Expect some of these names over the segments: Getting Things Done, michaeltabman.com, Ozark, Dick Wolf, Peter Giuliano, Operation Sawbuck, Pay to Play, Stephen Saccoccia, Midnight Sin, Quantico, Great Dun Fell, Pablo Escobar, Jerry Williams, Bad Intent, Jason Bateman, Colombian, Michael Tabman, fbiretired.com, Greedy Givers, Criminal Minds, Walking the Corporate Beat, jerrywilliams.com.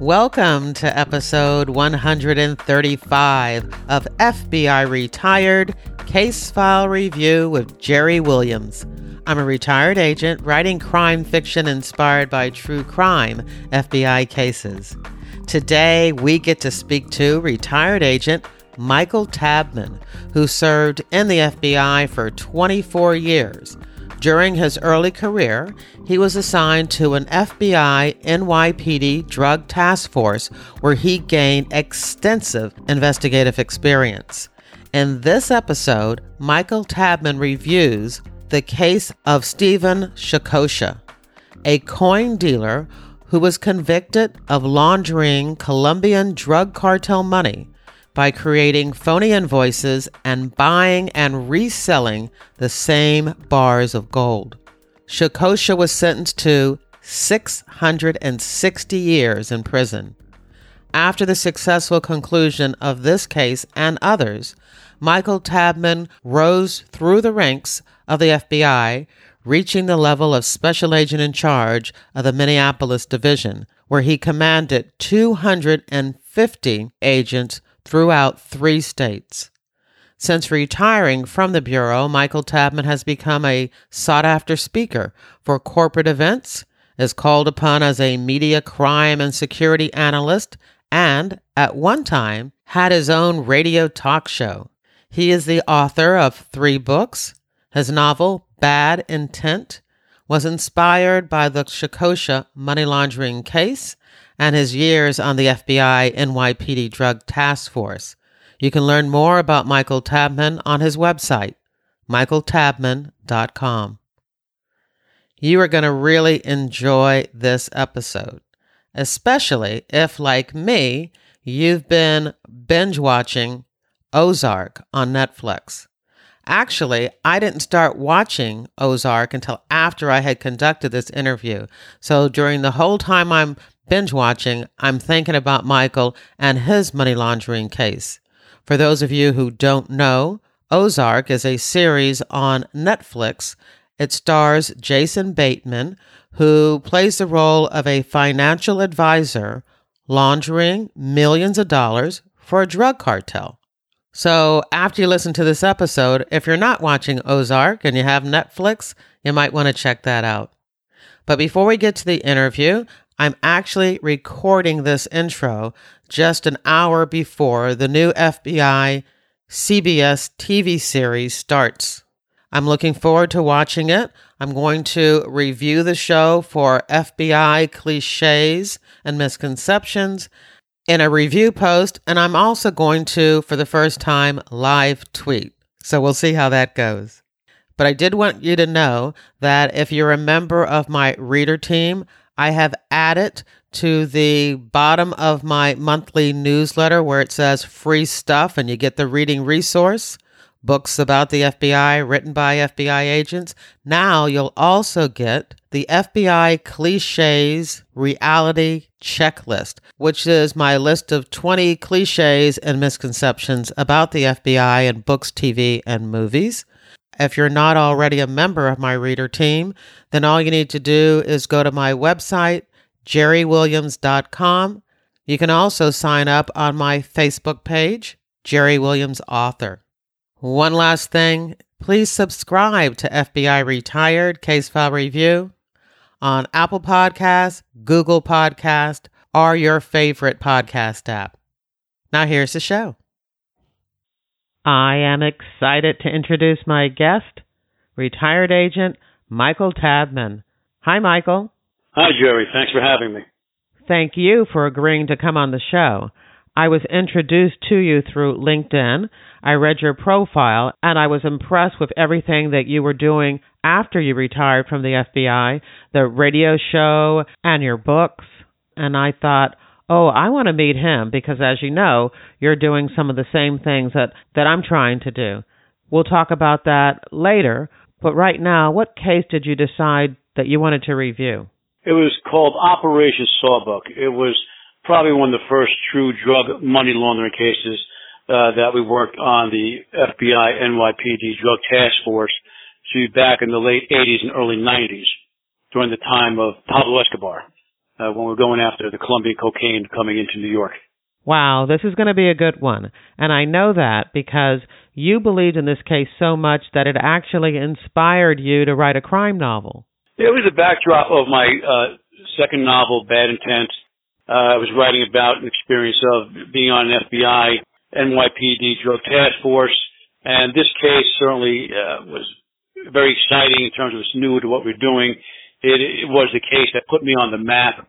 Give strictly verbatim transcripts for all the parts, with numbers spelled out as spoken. Welcome to episode one thirty-five of F B I Retired Case File Review with Jerry Williams. I'm a retired agent writing crime fiction inspired by true crime F B I cases. Today, we get to speak to retired agent Michael Tabman, who served in the F B I for twenty-four years. During his early career, he was assigned to an F B I N Y P D drug task force where he gained extensive investigative experience. In this episode, Michael Tabman reviews the case of Stephen Saccoccia, a coin dealer who was convicted of laundering Colombian drug cartel money by creating phony invoices and buying and reselling the same bars of gold. Saccoccia was sentenced to six hundred sixty years in prison. After the successful conclusion of this case and others, Michael Tabman rose through the ranks of the F B I, reaching the level of special agent in charge of the Minneapolis division, where he commanded two hundred fifty agents throughout three states. Since retiring from the Bureau, Michael Tabman has become a sought-after speaker for corporate events, is called upon as a media crime and security analyst, and, at one time, had his own radio talk show. He is the author of three books. His novel, Bad Intent, was inspired by the Saccoccia money laundering case and his years on the F B I N Y P D Drug Task Force. You can learn more about Michael Tabman on his website, michael tabman dot com. You are going to really enjoy this episode, especially if, like me, you've been binge-watching Ozark on Netflix. Actually, I didn't start watching Ozark until after I had conducted this interview. So during the whole time I'm binge watching, I'm thinking about Michael and his money laundering case. For those of you who don't know, Ozark is a series on Netflix. It stars Jason Bateman, who plays the role of a financial advisor laundering millions of dollars for a drug cartel. So after you listen to this episode, if you're not watching Ozark and you have Netflix, you might want to check that out. But before we get to the interview, I'm actually recording this intro just an hour before the new F B I C B S T V series starts. I'm looking forward to watching it. I'm going to review the show for F B I cliches and misconceptions in a review post, and I'm also going to, for the first time, live tweet. So we'll see how that goes. But I did want you to know that if you're a member of my reader team, I have added to the bottom of my monthly newsletter where it says free stuff and you get the reading resource, books about the F B I written by F B I agents. Now you'll also get the F B I Cliches Reality Checklist, which is my list of twenty cliches and misconceptions about the F B I in books, T V, and movies. If you're not already a member of my reader team, then all you need to do is go to my website, jerry williams dot com. You can also sign up on my Facebook page, Jerry Williams Author. One last thing, please subscribe to F B I Retired Case File Review on Apple Podcasts, Google Podcasts, or your favorite podcast app. Now here's the show. I am excited to introduce my guest, retired agent Michael Tabman. Hi, Michael. Hi, Jerry. Thanks for having me. Thank you for agreeing to come on the show. I was introduced to you through LinkedIn. I read your profile, and I was impressed with everything that you were doing after you retired from the F B I, the radio show, and your books. And I thought, oh, I want to meet him because, as you know, you're doing some of the same things that, that I'm trying to do. We'll talk about that later. But right now, what case did you decide that you wanted to review? It was called Operation Sawbuck. It was probably one of the first true drug money laundering cases uh, that we worked on the F B I N Y P D Drug Task Force to back in the late eighties and early nineties during the time of Pablo Escobar. uh, when we're going after the Colombian cocaine coming into New York. Wow, this is going to be a good one. And I know that because you believed in this case so much that it actually inspired you to write a crime novel. It was the backdrop of my uh, second novel, Bad Intent. Uh, I was writing about an experience of being on an F B I, N Y P D drug task force, and this case certainly uh, was very exciting in terms of it's new to what we're doing. It, it was the case that put me on the map,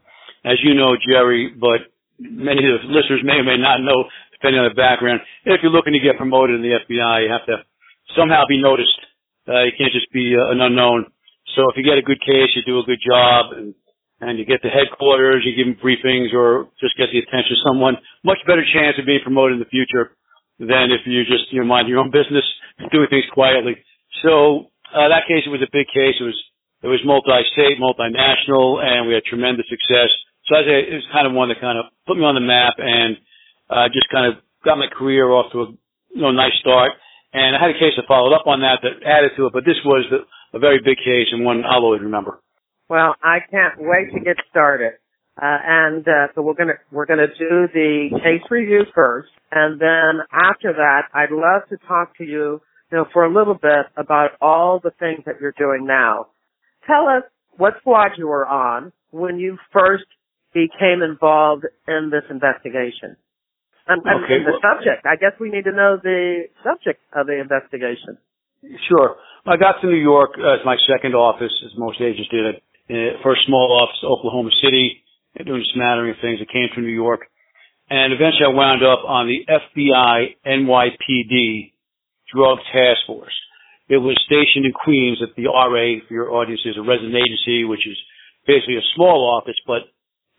as you know, Jerry, but many of the listeners may or may not know, depending on the background. If you're looking to get promoted in the F B I, you have to somehow be noticed. Uh, you can't just be uh, an unknown. So if you get a good case, you do a good job, and, and you get to headquarters, you give them briefings, or just get the attention of someone, much better chance of being promoted in the future than if you just, you know, mind your own business, doing things quietly. So uh, that case, it was a big case. It was it was multi-state, multinational, and we had tremendous success. So I say it was kind of one that kind of put me on the map and uh, just kind of got my career off to a you know nice start. And I had a case that followed up on that that added to it, but this was the, a very big case and one I'll always remember. Well, I can't wait to get started. Uh, and uh, so we're gonna we're gonna do the case review first, and then after that, I'd love to talk to you, you know, for a little bit about all the things that you're doing now. Tell us what squad you were on when you first became involved in this investigation. And, and okay, the well, subject. I guess we need to know the subject of the investigation. Sure. I got to New York as my second office, as most agents did it. First small office, Oklahoma City. Doing a smattering of things. I came to New York, and eventually I wound up on the F B I N Y P D Drug Task Force. It was stationed in Queens at the R A, for your audience, is a resident agency, which is basically a small office, but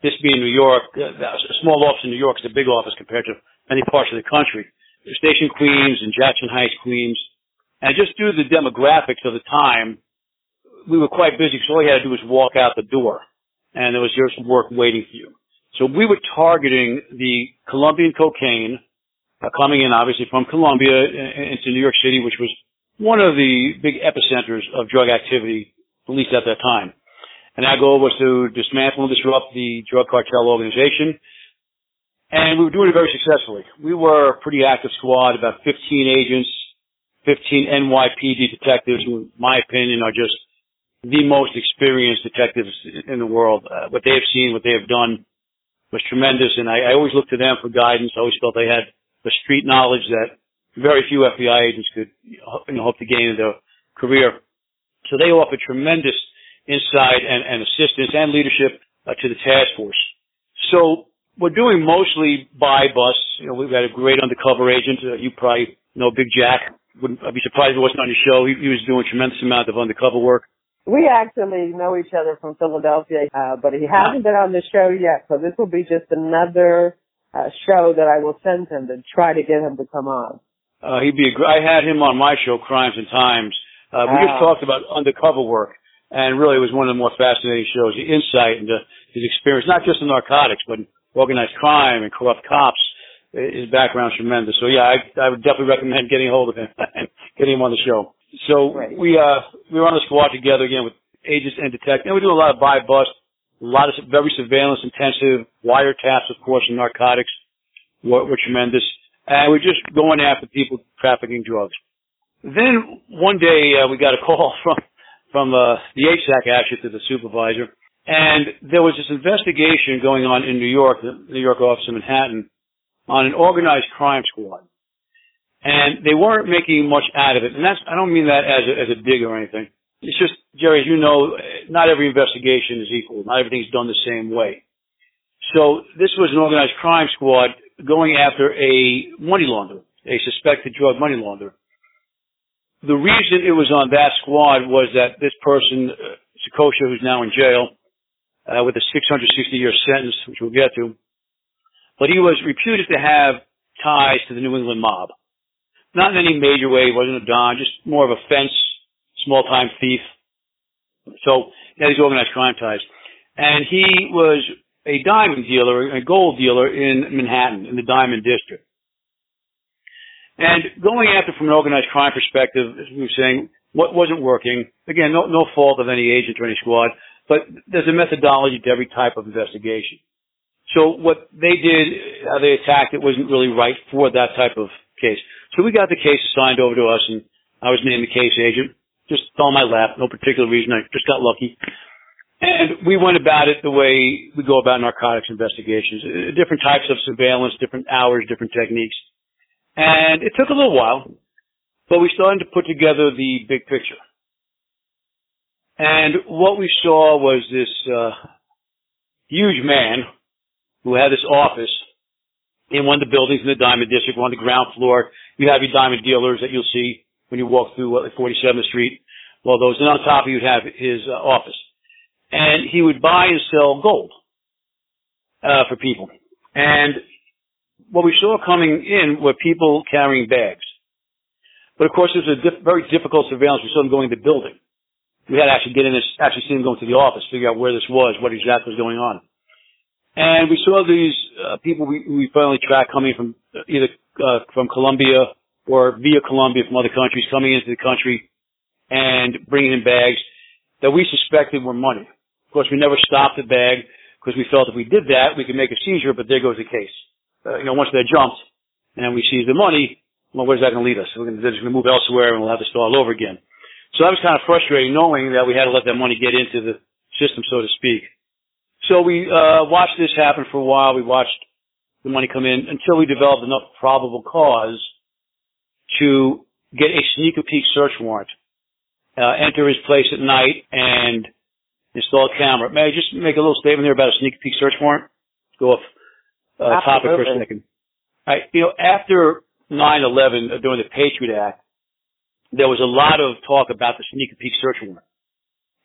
this being New York, uh, a small office in New York is a big office compared to many parts of the country. It was stationed in Queens and Jackson Heights, Queens, and just due to the demographics of the time, we were quite busy because all you had to do was walk out the door. And there was just work waiting for you. So we were targeting the Colombian cocaine uh, coming in, obviously, from Colombia into New York City, which was one of the big epicenters of drug activity, at least at that time. And our goal was to dismantle and disrupt the drug cartel organization. And we were doing it very successfully. We were a pretty active squad, about fifteen agents, fifteen N Y P D detectives, who, in my opinion, are just the most experienced detectives in the world. Uh, what they have seen, what they have done was tremendous, and I, I always looked to them for guidance. I always felt they had the street knowledge that very few F B I agents could you know, hope to gain in their career. So they offered tremendous insight and, and assistance and leadership uh, to the task force. So we're doing mostly buy bus. You know, we've got a great undercover agent. Uh, you probably know Big Jack. Wouldn't, I'd be surprised if it wasn't on your show. He, he was doing a tremendous amount of undercover work. We actually know each other from Philadelphia, uh, but he hasn't been on the show yet, so this will be just another uh, show that I will send him to try to get him to come on. Uh, he'd be a gr- I had him on my show, Crimes and Times. Uh, we uh, just talked about undercover work, and really it was one of the more fascinating shows, the insight into his experience, not just in narcotics, but in organized crime and corrupt cops. His background's tremendous. So, yeah, I, I would definitely recommend getting a hold of him and getting him on the show. So right. we uh we were on the squad together again with agents and detectives, and we do a lot of buy bust, a lot of very surveillance intensive wiretaps, of course, and narcotics were, were tremendous, and we're just going after people trafficking drugs. Then one day uh, we got a call from from uh, the H S A C actually to the supervisor, and there was this investigation going on in New York, the New York office in Manhattan, on an organized crime squad. And they weren't making much out of it. And that's, I don't mean that as a, as a dig or anything. It's just, Jerry, as you know, not every investigation is equal. Not everything's done the same way. So this was an organized crime squad going after a money launderer, a suspected drug money launderer. The reason it was on that squad was that this person, uh, Saccoccia, who's now in jail, uh, with a six hundred sixty year sentence, which we'll get to, but he was reputed to have ties to the New England mob. Not in any major way. He wasn't a don, just more of a fence, small-time thief. So he had these organized crime ties. And he was a diamond dealer, a gold dealer in Manhattan, in the Diamond District. And going after from an organized crime perspective, as we were saying, what wasn't working, again, no, no fault of any agent or any squad, But there's a methodology to every type of investigation. So what they did, how they attacked it, wasn't really right for that type of case. So we got the case assigned over to us, and I was named the case agent. Just fell on my lap, no particular reason. I just got lucky. And we went about it the way we go about narcotics investigations, different types of surveillance, different hours, different techniques. And it took a little while, but we started to put together the big picture. And what we saw was this uh, huge man who had this office in one of the buildings in the Diamond District, on the ground floor. You have your diamond dealers that you'll see when you walk through forty-seventh Street. Well, those, and on top you'd have his uh, office. And he would buy and sell gold uh, for people. And what we saw coming in were people carrying bags. But, of course, it was a diff- very difficult surveillance. We saw them going to the building. We had to actually get in and actually see them going to the office, figure out where this was, what exactly was going on. And we saw these uh, people we, we finally tracked coming from either uh, from Colombia or via Colombia from other countries, coming into the country and bringing in bags that we suspected were money. Of course, we never stopped the bag because we felt if we did that, we could make a seizure, but there goes the case. Uh, you know, once they're jumped and we seize the money, well, where's that going to lead us? We're gonna, they're just going to move elsewhere and we'll have to start all over again. So that was kind of frustrating, knowing that we had to let that money get into the system, so to speak. So we uh watched this happen for a while. We watched the money come in until we developed enough probable cause to get a sneak a peek search warrant, uh, enter his place at night, and install a camera. May I just make a little statement here about a sneak a peek search warrant? Go off uh, topic for a second. All right, you know, after nine eleven, uh, during the Patriot Act, there was a lot of talk about the sneak a peek search warrant,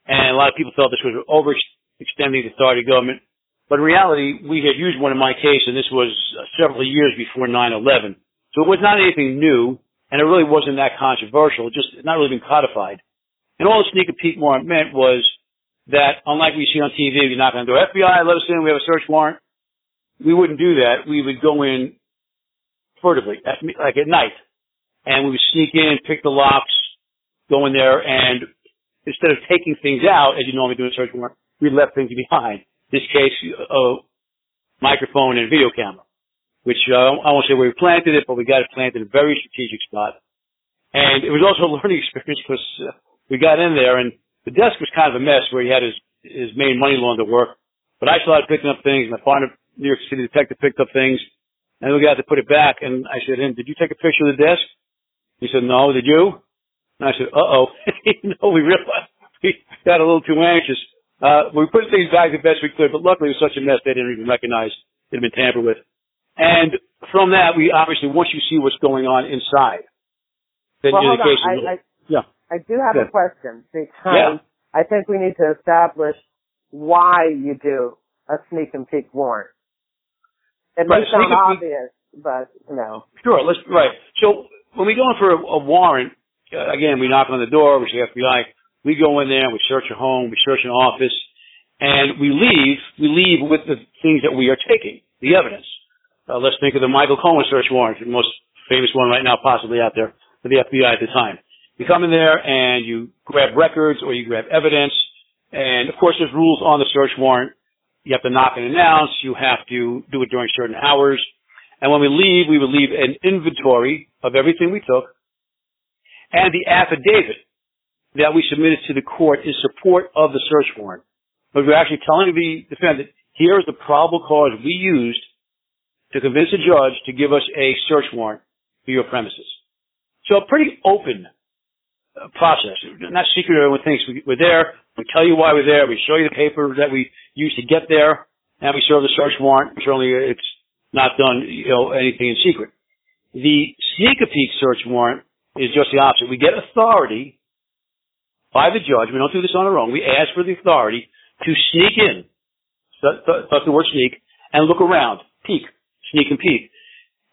and a lot of people felt this was over. extending the authority of government. But in reality, we had used one in my case, and this was several years before nine eleven. So it was not anything new, and it really wasn't that controversial, just not really been codified. And all the sneak a peek warrant meant was that, unlike we see on T V, you're not going to do F B I, let us in, we have a search warrant. We wouldn't do that. We would go in furtively, at, like at night, and we would sneak in, pick the locks, go in there, and instead of taking things out, as you normally do in a search warrant, we left things behind. In this case, a microphone and a video camera, which uh, I won't say where we planted it, but we got it planted in a very strategic spot. And it was also a learning experience because uh, we got in there, and the desk was kind of a mess where he had his, his main money launder work. But I started picking up things. My partner, New York City detective, picked up things. And we got to put it back, and I said to him, did you take a picture of the desk? He said, no, did you? And I said, uh-oh. you know, we realized we got a little too anxious. Uh, we put things back the best we could, but luckily it was such a mess they didn't even recognize it had been tampered with. And from that, we obviously, once you see what's going on inside, then well, you're the case. I, I, yeah. I do have yeah. a question because yeah. I think we need to establish why you do a sneak and peek warrant. It right. may sound obvious, but no. Sure. Let's, right. So when we go in for a, a warrant, uh, again, we knock on the door, we say F B I. We go in there and we search a home, we search an office, and we leave, we leave with the things that we are taking, the evidence. Uh, let's think of the Michael Cohen search warrant, the most famous one right now possibly out there for the F B I at the time. You come in there and you grab records or you grab evidence, and of course there's rules on the search warrant. You have to knock and announce, you have to do it during certain hours, and when we leave, we would leave an inventory of everything we took and the affidavit that we submitted to the court in support of the search warrant. But we're actually telling the defendant, here is the probable cause we used to convince a judge to give us a search warrant for your premises. So a pretty open uh, process. Not secret, everyone thinks we, we're there. We tell you why we're there. We show you the paper that we used to get there. And we serve the search warrant. Certainly it's not done, you know, anything in secret. The sneak-a-peek search warrant is just the opposite. We get authority by the judge. We don't do this on our own. We ask for the authority to sneak in, that's the word sneak, and look around, peek, sneak and peek.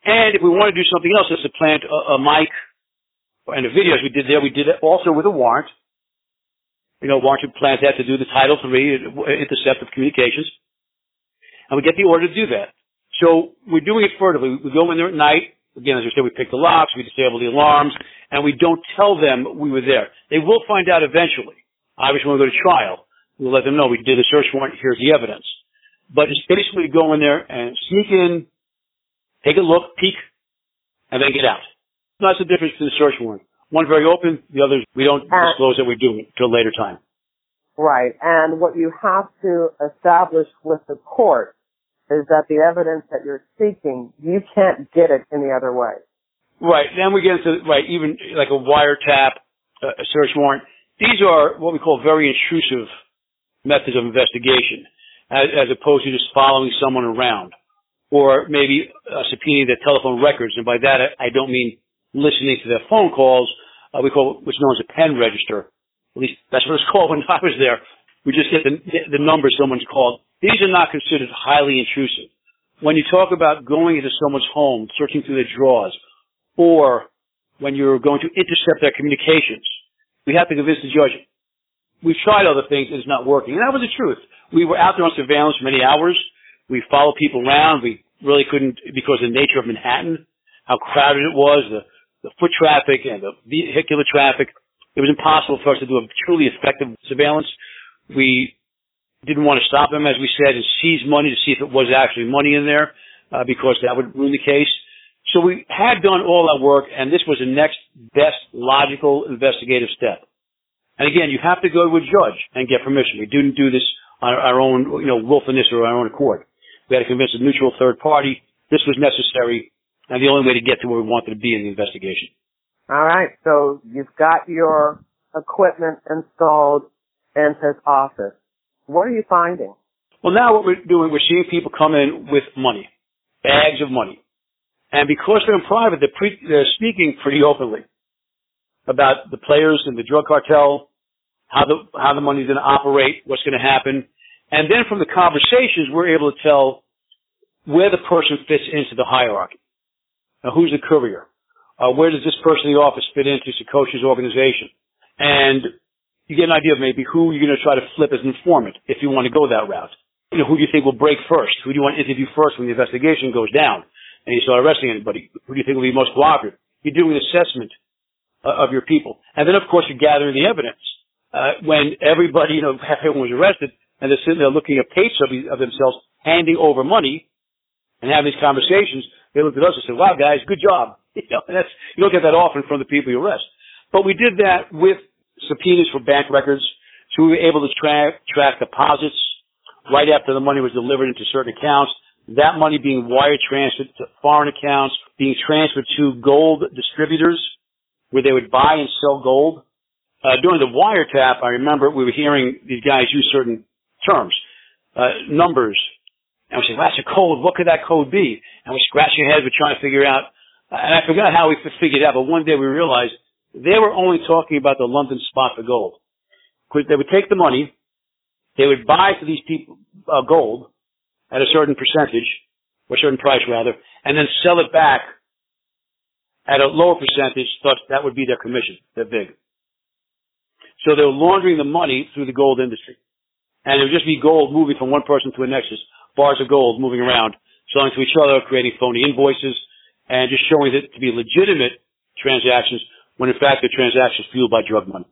And if we want to do something else, that's to plant a, a mic and the videos we did there. We did it also with a warrant. You know, warrant to plant that to do the Title three, interceptive communications. And we get the order to do that. So we're doing it furtively. We go in there at night. Again, as I said, we pick the locks, we disable the alarms, and we don't tell them we were there. They will find out eventually, obviously when we go to trial. We'll let them know we did a search warrant. Here's the evidence. But it's basically go in there and sneak in, take a look, peek, and then get out. That's the difference between the search warrant. One very open, the other we don't and, disclose that we do it until a later time. Right. And what you have to establish with the court is that the evidence that you're seeking, you can't get it any other way. Right. Then we get into, right, even like a wiretap, a search warrant. These are what we call very intrusive methods of investigation, as, as opposed to just following someone around, or maybe uh, subpoenaing their telephone records. And by that, I, I don't mean listening to their phone calls. Uh, we call what's known as a pen register. At least that's what it's called when I was there. We just get the, the number someone's called. These are not considered highly intrusive. When you talk about going into someone's home, searching through their drawers, or when you're going to intercept their communications, we have to convince the judge, we've tried other things and it's not working. And that was the truth. We were out there on surveillance for many hours. We followed people around. We really couldn't, because of the nature of Manhattan, how crowded it was, the, the foot traffic and the vehicular traffic. It was impossible for us to do a truly effective surveillance. We didn't want to stop them, as we said, and seize money to see if it was actually money in there, uh, because that would ruin the case. So we had done all that work, and this was the next best logical investigative step. And again, you have to go to a judge and get permission. We didn't do this on our own, you know, willfulness or our own accord. We had to convince a neutral third party this was necessary and the only way to get to where we wanted to be in the investigation. All right. So you've got your equipment installed in his office. What are you finding? Well, now what we're doing, we're seeing people come in with money, bags of money. And because they're in private, they're, pre- they're speaking pretty openly about the players and the drug cartel, how the how the money's going to operate, what's going to happen. And then from the conversations, we're able to tell where the person fits into the hierarchy. Now, who's the courier? Uh, where does this person in the office fit into Saccoccia's organization? And you get an idea of maybe who you're going to try to flip as an informant if you want to go that route. You know, who do you think will break first? Who do you want to interview first when the investigation goes down and you start arresting anybody? Who do you think will be most cooperative? You're doing an assessment uh, of your people. And then, of course, you're gathering the evidence. Uh, when everybody, you know, everyone was arrested, and they're sitting there looking at tapes of, of themselves handing over money and having these conversations, they looked at us and said, wow, guys, good job. You know, and that's, you don't get that often from the people you arrest. But we did that with subpoenas for bank records, so we were able to track, track deposits right after the money was delivered into certain accounts, that money being wire transferred to foreign accounts, being transferred to gold distributors where they would buy and sell gold. Uh, during the wiretap, I remember we were hearing these guys use certain terms, uh, numbers. And we said, well, that's a code. What could that code be? And we scratched our heads. We're trying to figure out. Uh, and I forgot how we figured it out, but one day we realized they were only talking about the London spot for gold. Because they would take the money. They would buy for these people uh, gold at a certain percentage, or a certain price rather, and then sell it back at a lower percentage, thus that would be their commission, their big. So they were laundering the money through the gold industry. And it would just be gold moving from one person to the next, bars of gold moving around, selling to each other, creating phony invoices, and just showing it to be legitimate transactions when in fact the transactions fueled by drug money.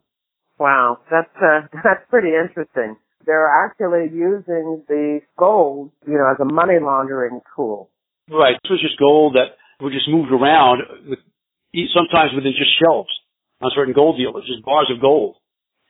Wow, that's uh, that's pretty interesting. They're actually using the gold, you know, as a money laundering tool. Right. This was just gold that was just moved around, with, sometimes within just shelves on certain gold dealers, just bars of gold.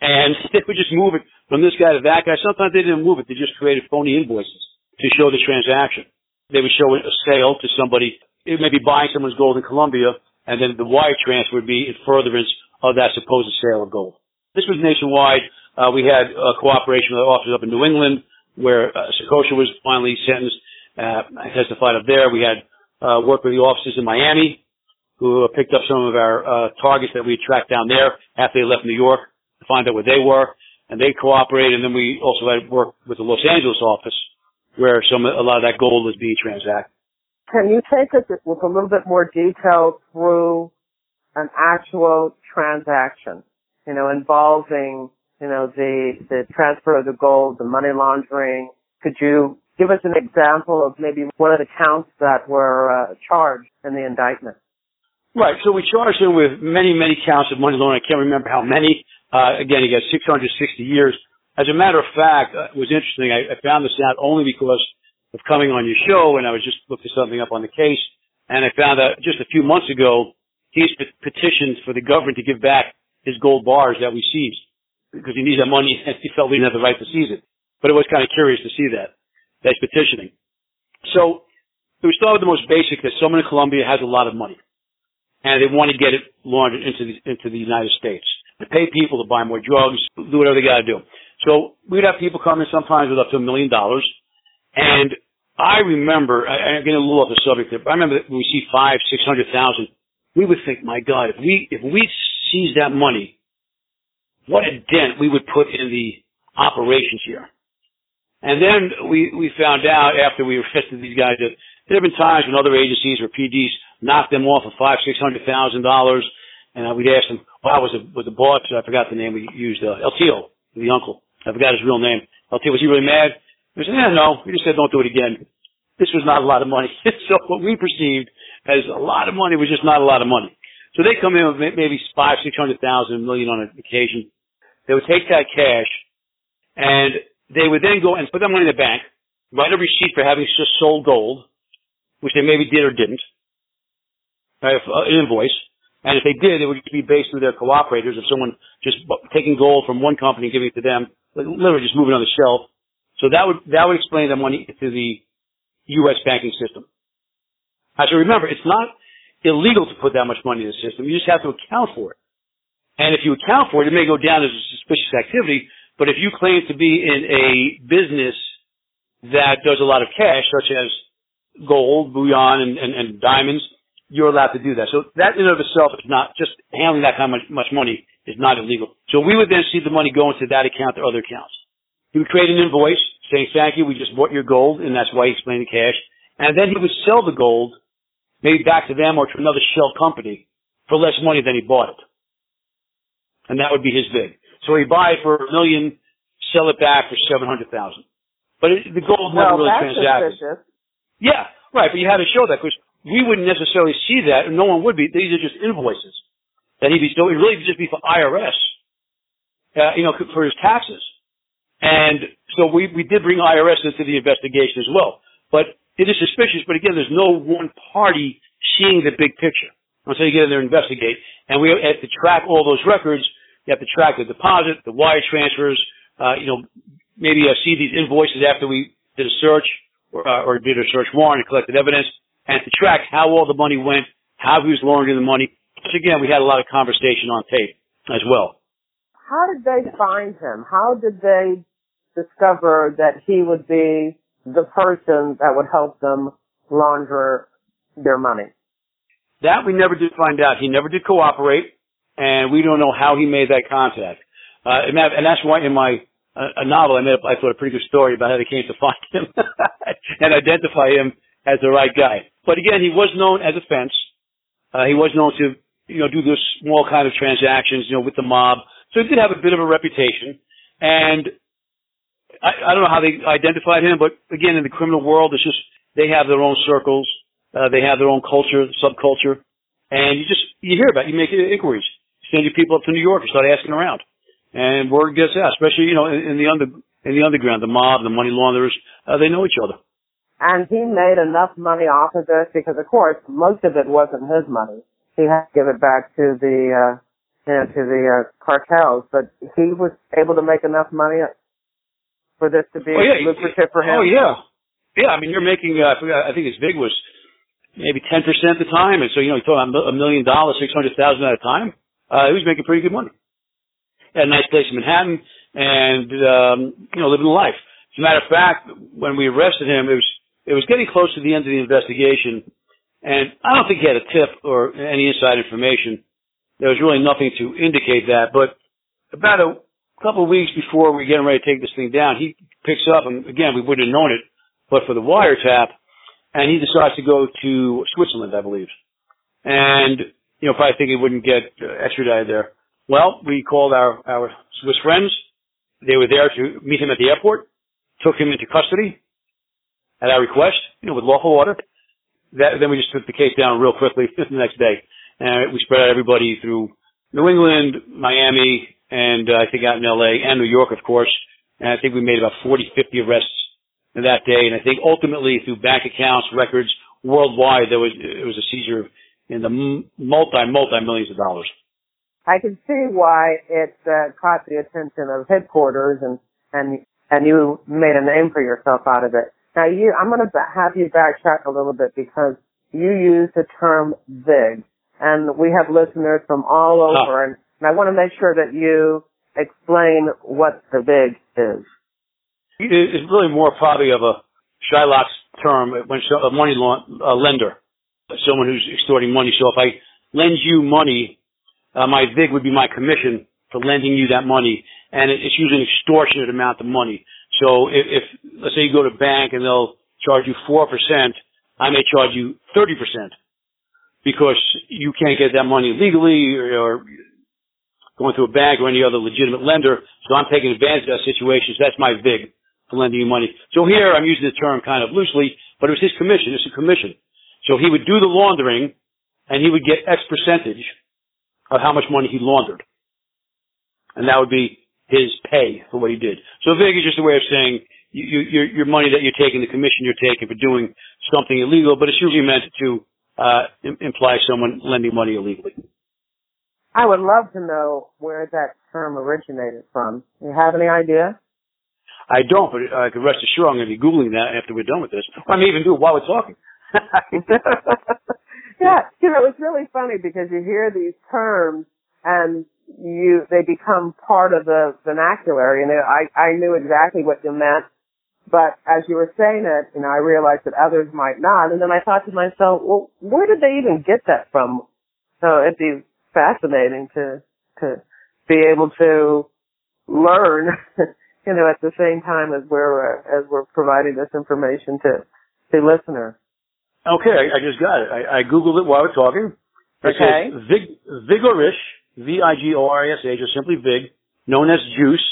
And they would just move it from this guy to that guy. Sometimes they didn't move it. They just created phony invoices to show the transaction. They would show a sale to somebody. It may be buying someone's gold in Colombia, and then the wire transfer would be in furtherance of that supposed sale of gold. This was nationwide. Uh, we had uh, cooperation with officers up in New England, where uh, Saccoccia was finally sentenced. Uh, I testified up there. We had uh, worked with the officers in Miami, who picked up some of our uh, targets that we tracked down there after they left New York to find out where they were, and they cooperated. And then we also had worked with the Los Angeles office, where some a lot of that gold was being transacted. Can you take us with a little bit more detail through an actual transaction, you know, involving, you know, the, the transfer of the gold, the money laundering? Could you give us an example of maybe one of the counts that were uh, charged in the indictment? Right. So we charged him with many, many counts of money laundering. I can't remember how many. Uh, again, he got six hundred sixty years. As a matter of fact, it was interesting. I, I found this out only because of coming on your show, and I was just looking something up on the case, and I found out just a few months ago he's pet- petitioned for the government to give back his gold bars that we seized because he needs that money and he felt we didn't have the right to seize it. But it was kind of curious to see that. That's petitioning. So we start with the most basic, that someone in Colombia has a lot of money and they want to get it laundered into the, into the United States, to pay people to buy more drugs, do whatever they got to do. So we'd have people come in sometimes with up to a million dollars. And I remember, I'm getting a little off the subject there, but I remember that we see five, six hundred thousand. We would think, my God, if we, if we seize that money, what a dent we would put in the operations here. And then we, we found out after we arrested these guys that there have been times when other agencies or P Ds knocked them off of five, six hundred thousand dollars, and we'd ask them, "Wow, was the was the boss? I forgot the name we used. Uh, L T O, the uncle. I forgot his real name. L T O, was he really mad?" They said, "Yeah, no." We just said, "Don't do it again." This was not a lot of money. So what we perceived as a lot of money was just not a lot of money. So they come in with maybe five, six hundred thousand, a million on an occasion. They would take that cash and they would then go and put that money in the bank, write a receipt for having just sold gold, which they maybe did or didn't, right, an invoice. And if they did, it would be based through their cooperators. If someone just taking gold from one company and giving it to them, literally just moving on the shelf. So that would, that would explain the money to the U S banking system. I should remember, it's not illegal to put that much money in the system. You just have to account for it. And if you account for it, it may go down as a suspicious activity. But if you claim to be in a business that does a lot of cash, such as gold, bullion, and, and, and diamonds, you're allowed to do that. So that in and of itself is not, just handling that kind of much, much money is not illegal. So we would then see the money go into that account or other accounts. He would create an invoice saying, "Thank you, we just bought your gold," and that's why he explained the cash. And then he would sell the gold, maybe back to them or to another shell company, for less money than he bought it. And that would be his bid. So he'd buy it for a million, sell it back for seven hundred thousand dollars. But it, the gold never well, really transacted. Suspicious. Yeah, right. But you had to show that, because we wouldn't necessarily see that, and no one would be. These are just invoices that he'd be, so it'd really just be for I R S, uh, you know, for his taxes. And so we, we did bring I R S into the investigation as well. But it is suspicious. But again, there's no one party seeing the big picture. Until you get in there and investigate. And we have to track all those records. You have to track the deposit, the wire transfers, uh, you know, maybe uh, see these invoices after we did a search or, uh, or did a search warrant and collected evidence, and to track how all the money went, how he was laundering the money. Which again, we had a lot of conversation on tape as well. How did they find him? How did they discover that he would be the person that would help them launder their money? That we never did find out. He never did cooperate. And we don't know how he made that contact. Uh, and, that, and that's why in my uh, a novel, I made up, I thought, a pretty good story about how they came to find him and identify him as the right guy. But again, he was known as a fence. Uh, he was known to, you know, do those small kind of transactions, you know, with the mob. So he did have a bit of a reputation. And I, I don't know how they identified him, but again, in the criminal world, it's just they have their own circles. Uh, they have their own culture, subculture. And you just, you hear about it. You make inquiries. Send your people up to New York and start asking around, and word gets out. Especially, you know, in, in the under in the underground, the mob, the money launderers, uh, they know each other. And he made enough money off of this because, of course, most of it wasn't his money. He had to give it back to the, uh, you know, to the uh, cartels. But he was able to make enough money for this to be oh, yeah. lucrative for him. Oh yeah, yeah. I mean, you're making. Uh, I think his big was maybe ten percent at the time, and so you know, you're talking about a million dollars, six hundred thousand at a time. Uh, he was making pretty good money. Had a nice place in Manhattan and, um, you know, living the life. As a matter of fact, when we arrested him, it was, it was getting close to the end of the investigation. And I don't think he had a tip or any inside information. There was really nothing to indicate that. But about a couple of weeks before we were getting ready to take this thing down, he picks up, and again, we wouldn't have known it, but for the wiretap, and he decides to go to Switzerland, I believe. And, you know, probably think he wouldn't get uh, extradited there. Well, we called our, our Swiss friends. They were there to meet him at the airport, took him into custody at our request, you know, with lawful order. That, then we just took the case down real quickly the next day. And we spread out everybody through New England, Miami, and uh, I think out in L A and New York, of course. And I think we made about forty, fifty arrests that day. And I think ultimately through bank accounts, records worldwide, there was, it was a seizure in the multi, multi millions of dollars. I can see why it uh, caught the attention of headquarters, and, and, and you made a name for yourself out of it. Now, you, I'm going to have you backtrack a little bit, because you used the term big, and we have listeners from all over, oh. and, and I want to make sure that you explain what the big is. It's really more probably of a Shylock's term, when a money la- a lender, someone who's extorting money. So if I lend you money, Uh, my vig would be my commission for lending you that money, and it, it's usually an extortionate amount of money. So if, if, let's say you go to a bank and they'll charge you four percent, I may charge you thirty percent because you can't get that money legally or, or going through a bank or any other legitimate lender. So I'm taking advantage of that situation. So that's my vig for lending you money. So here I'm using the term kind of loosely, but it was his commission. It's a commission. So he would do the laundering, and he would get X percentage of how much money he laundered. And that would be his pay for what he did. So vig is just a way of saying you, you, your, your money that you're taking, the commission you're taking for doing something illegal, but it's usually meant to uh, imply someone lending money illegally. I would love to know where that term originated from. Do you have any idea? I don't, but I can rest assured I'm going to be Googling that after we're done with this. I may even do it while we're talking. Yeah, you know, it's really funny because you hear these terms and you, they become part of the vernacular. You know, I, I knew exactly what you meant, but as you were saying it, you know, I realized that others might not. And then I thought to myself, well, where did they even get that from? So it'd be fascinating to, to be able to learn, you know, at the same time as we're, uh, as we're providing this information to, to listeners. Okay, I, I just got it. I, I Googled it while we're talking. It okay. Says, vig, vigorish, V I G O R I S H, or simply vig, known as juice.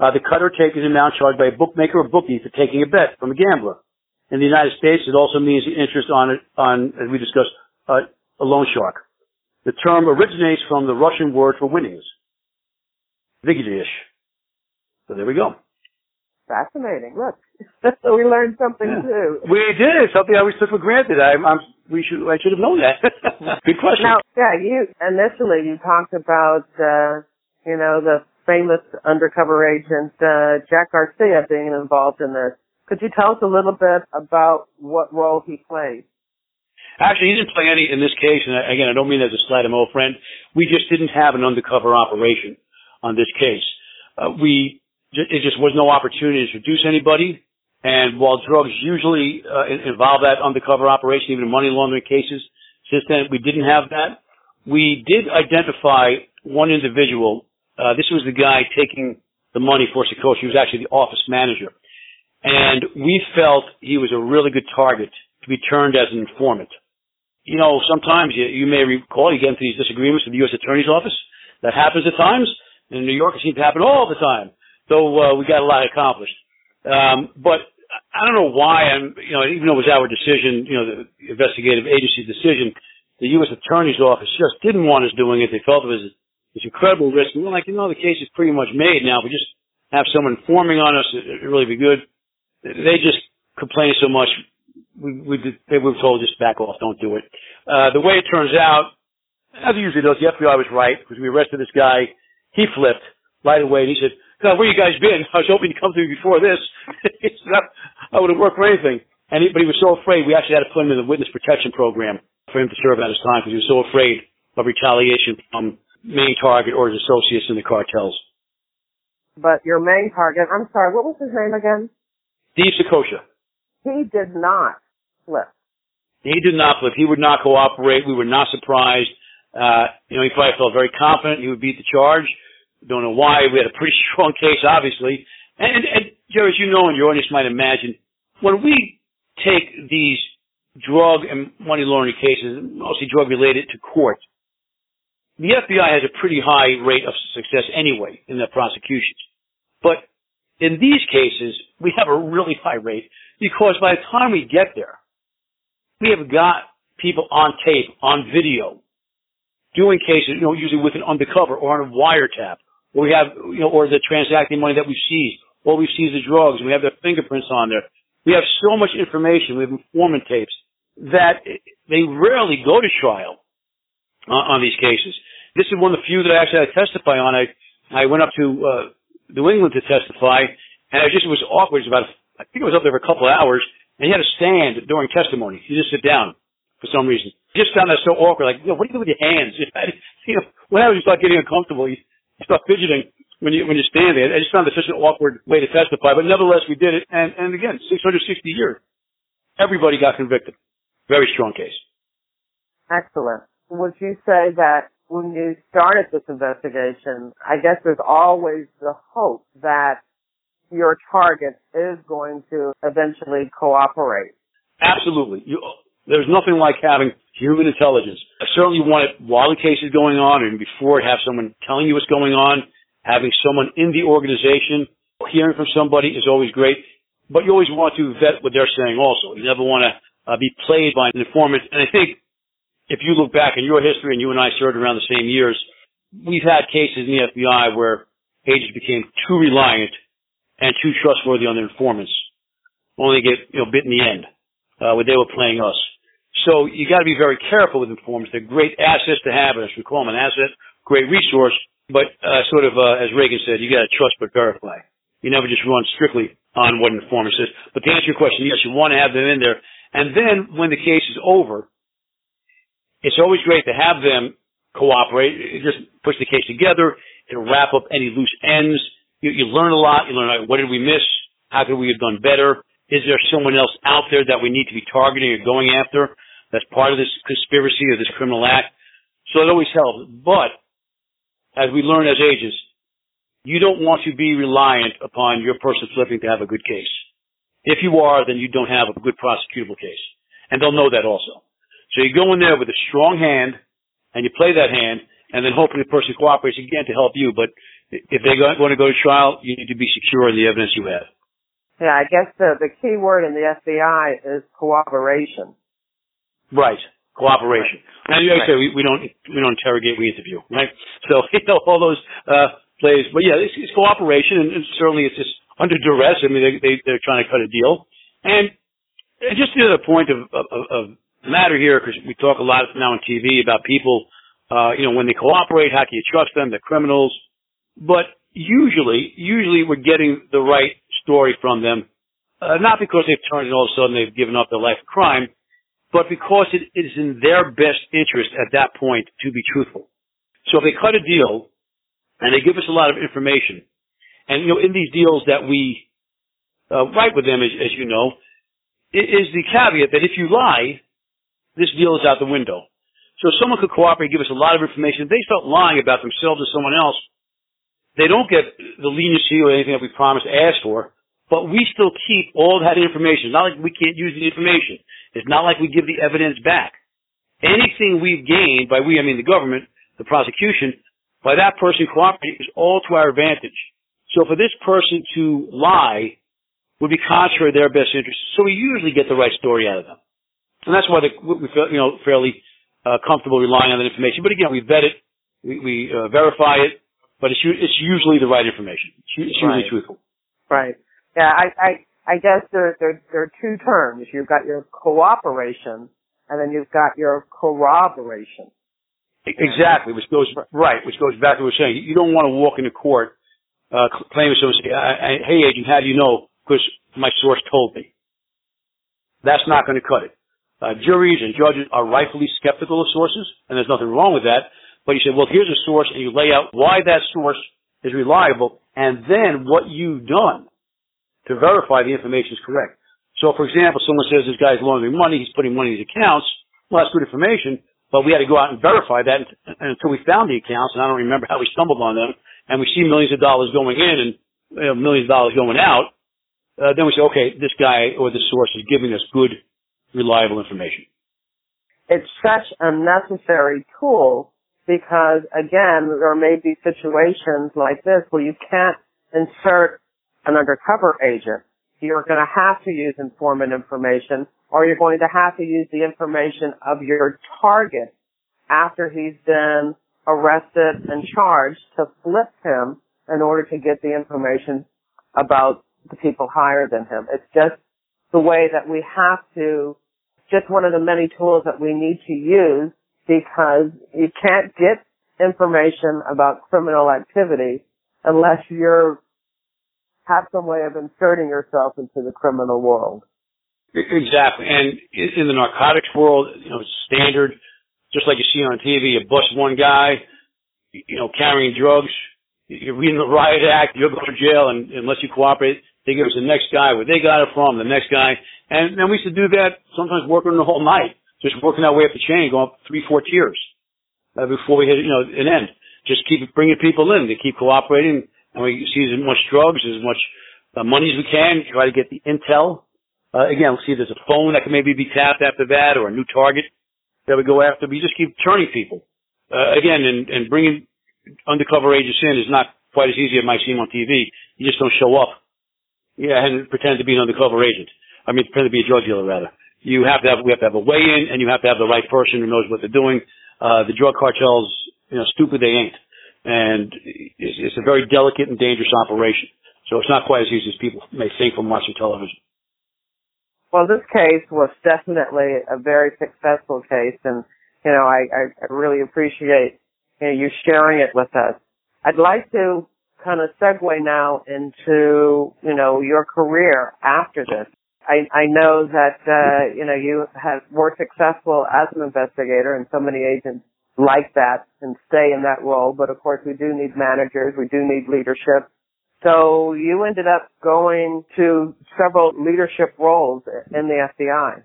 Uh, the cut or take is an amount charged by a bookmaker or bookie for taking a bet from a gambler. In the United States, it also means the interest on, on as we discussed, uh, a loan shark. The term originates from the Russian word for winnings, vigorish. So there we go. Fascinating. Look, we learned something too. We did something I always took for granted. I, I'm, we should, I should have known that. Good question. Now, yeah, you initially you talked about, uh, you know, the famous undercover agent uh, Jack Garcia being involved in this. Could you tell us a little bit about what role he played? Actually, he didn't play any in this case. And again, I don't mean that as a slight of my old friend. We just didn't have an undercover operation on this case. Uh, we. It just was no opportunity to introduce anybody. And while drugs usually uh, involve that undercover operation, even in money laundering cases, since then we didn't have that. We did identify one individual. Uh, this was the guy taking the money for Saccoccia. He was actually the office manager. And we felt he was a really good target to be turned as an informant. You know, sometimes you, you may recall you get into these disagreements with the U S Attorney's Office. That happens at times. In New York, it seems to happen all the time. So uh, we got a lot accomplished. Um, but I don't know why, I'm, you know, even though it was our decision, you know, the investigative agency's decision, the U S Attorney's Office just didn't want us doing it. They felt it was this incredible risk. And we're like, you know, the case is pretty much made now. If we just have someone informing on us, it would really be good. They just complained so much. We, we, they were told, just back off, don't do it. Uh, the way it turns out, as it usually does, the F B I was right because we arrested this guy. He flipped right away, and he said, God, where you guys been? I was hoping you'd come to me before this. Not, I would have worked for anything. And he, but he was so afraid, we actually had to put him in the witness protection program for him to serve out his time because he was so afraid of retaliation from main target or his associates in the cartels. But your main target, I'm sorry, what was his name again? Steve Saccoccia. He did not flip. He did not flip. He would not cooperate. We were not surprised. Uh, you know, he probably felt very confident he would beat the charge. Don't know why. We had a pretty strong case, obviously. And, and Jerry, as you know, and your audience might imagine, when we take these drug and money laundering cases, mostly drug-related, to court, the F B I has a pretty high rate of success anyway in their prosecutions. But in these cases, we have a really high rate because by the time we get there, we have got people on tape, on video, doing cases, you know, usually with an undercover or on a wiretap. We have, you know, or the transacting money that we seized, All we see is the drugs, and we have their fingerprints on there. We have so much information. We have informant tapes that they rarely go to trial uh, on these cases. This is one of the few that I actually had to testify on. I, I went up to uh, New England to testify, and I just was awkward. It was about, I think I was up there for a couple of hours, and he had to stand during testimony. He just sit down for some reason. Just found that so awkward. Like, you know, what do you do with your hands? You know, what happens when you start getting uncomfortable? You start fidgeting when you when you stand there. I just found it such an awkward way to testify, but nevertheless, we did it. And and again, six hundred sixty years, everybody got convicted. Very strong case. Excellent. Would you say that when you started this investigation, I guess there's always the hope that your target is going to eventually cooperate? Absolutely. You. There's nothing like having human intelligence. I certainly want it while the case is going on and before it, have someone telling you what's going on. Having someone in the organization, hearing from somebody is always great. But you always want to vet what they're saying also. You never want to uh, be played by an informant. And I think if you look back in your history, and you and I served around the same years, we've had cases in the F B I where agents became too reliant and too trustworthy on their informants. Only get, you know, bit in the end uh, where they were playing us. So you got to be very careful with informants. They're great assets to have, as we call them, an asset, great resource. But uh, sort of, uh, as Reagan said, you got to trust but verify. You never just run strictly on what an informant says. But to answer your question, yes, you want to have them in there. And then when the case is over, it's always great to have them cooperate. It just puts the case together. It'll wrap up any loose ends. You, you learn a lot. You learn, what did we miss? How could we have done better? Is there someone else out there that we need to be targeting or going after? That's part of this conspiracy or this criminal act. So it always helps. But as we learn as agents, you don't want to be reliant upon your person flipping to have a good case. If you are, then you don't have a good prosecutable case. And they'll know that also. So you go in there with a strong hand, and you play that hand, and then hoping the person cooperates again to help you. But if they want to go to trial, you need to be secure in the evidence you have. Yeah, I guess the, the key word in the F B I is cooperation. Right, cooperation. Right. And you right. say we, we don't we don't interrogate, we interview, right? So you know all those uh, plays, but yeah, it's, it's cooperation, and, and certainly it's just under duress. I mean, they, they they're trying to cut a deal, and, and just the other point of of, of matter here, because we talk a lot now on T V about people, uh, you know, when they cooperate, how can you trust them? They're criminals, but usually usually we're getting the right story from them, uh, not because they've turned and all of a sudden they've given up their life of crime, but because it is in their best interest at that point to be truthful. So if they cut a deal and they give us a lot of information, and you know, in these deals that we uh, write with them, as, as you know, it is the caveat that if you lie, this deal is out the window. So if someone could cooperate, give us a lot of information, if they start lying about themselves or someone else, they don't get the leniency or anything that we promised to ask for. But we still keep all that information. It's not like we can't use the information. It's not like we give the evidence back. Anything we've gained, by we I mean the government, the prosecution, by that person cooperating is all to our advantage. So for this person to lie would be contrary to their best interest. So we usually get the right story out of them. And that's why they, we feel, you know, fairly uh, comfortable relying on that information. But again, we vet it, we, we uh, verify it, but it's, it's usually the right information. It's, it's usually right. truthful. Right. Yeah, I, I, I guess there, there, there are two terms. You've got your cooperation, and then you've got your corroboration. Exactly, which goes right, which goes back to what we were saying. You don't want to walk into court uh, claiming someone say, I, I, "Hey, agent, how do you know? Because my source told me." That's not going to cut it. Uh, juries and judges are rightfully skeptical of sources, and there's nothing wrong with that. But you say, "Well, here's a source," and you lay out why that source is reliable, and then what you've done to verify the information is correct. So, for example, someone says this guy's laundering money, he's putting money in his accounts. Well, that's good information, but we had to go out and verify that until we found the accounts, and I don't remember how we stumbled on them, and we see millions of dollars going in and you know, millions of dollars going out. Uh, then we say, okay, this guy or this source is giving us good, reliable information. It's such a necessary tool because, again, there may be situations like this where you can't insert an undercover agent. You're going to have to use informant information, or you're going to have to use the information of your target after he's been arrested and charged to flip him in order to get the information about the people higher than him. It's just the way that we have to, just one of the many tools that we need to use, because you can't get information about criminal activity unless you're have some way of inserting yourself into the criminal world. Exactly. And in the narcotics world, you know, it's standard, just like you see on T V, you bust one guy, you know, carrying drugs, you're reading the riot act, you'll go to jail, and unless you cooperate, they give us the next guy, where they got it from, the next guy. And then we used to do that, sometimes working the whole night, just working our way up the chain, going up three, four tiers uh, before we hit, you know, an end. Just keep bringing people in. They keep cooperating, and we see as much drugs, as much uh, money as we can, try to get the intel. Uh, again, we'll see if there's a phone that can maybe be tapped after that, or a new target that we go after. We just keep turning people. Uh, again, and, and bringing undercover agents in is not quite as easy as it might seem on T V. You just don't show up, yeah, and pretend to be an undercover agent. I mean, pretend to be a drug dealer, rather. You have to have, we have to have a weigh-in, and you have to have the right person who knows what they're doing. Uh, the drug cartels, you know, stupid they ain't. And it's a very delicate and dangerous operation. So it's not quite as easy as people may think from watching television. Well, this case was definitely a very successful case. And, you know, I, I really appreciate you, know, you sharing it with us. I'd like to kind of segue now into, you know, your career after this. I, I know that, uh, you know, you have, were successful as an investigator, and so many agents like that and stay in that role. But of course, we do need managers. We do need leadership. So you ended up going to several leadership roles in the F B I.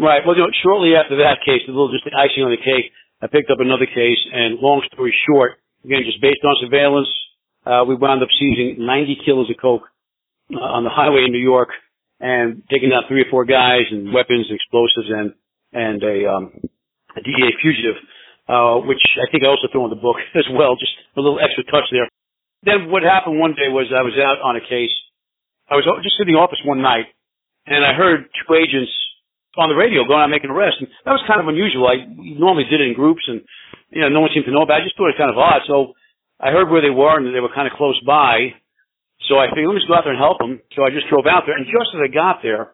Right. Well, you know, shortly after that case, a little just icing on the cake, I picked up another case. And long story short, again, just based on surveillance, uh, we wound up seizing ninety kilos of coke uh, on the highway in New York, and taking out three or four guys and weapons, and explosives, and and a, um, a D E A fugitive. Uh, which I think I also threw in the book as well, just a little extra touch there. Then what happened one day was I was out on a case. I was just in the office one night, and I heard two agents on the radio going out making arrests. And that was kind of unusual. I normally did it in groups, and you know, no one seemed to know about it. I just thought it was kind of odd. So I heard where they were, and they were kind of close by. So I figured, let me just go out there and help them. So I just drove out there, and just as I got there,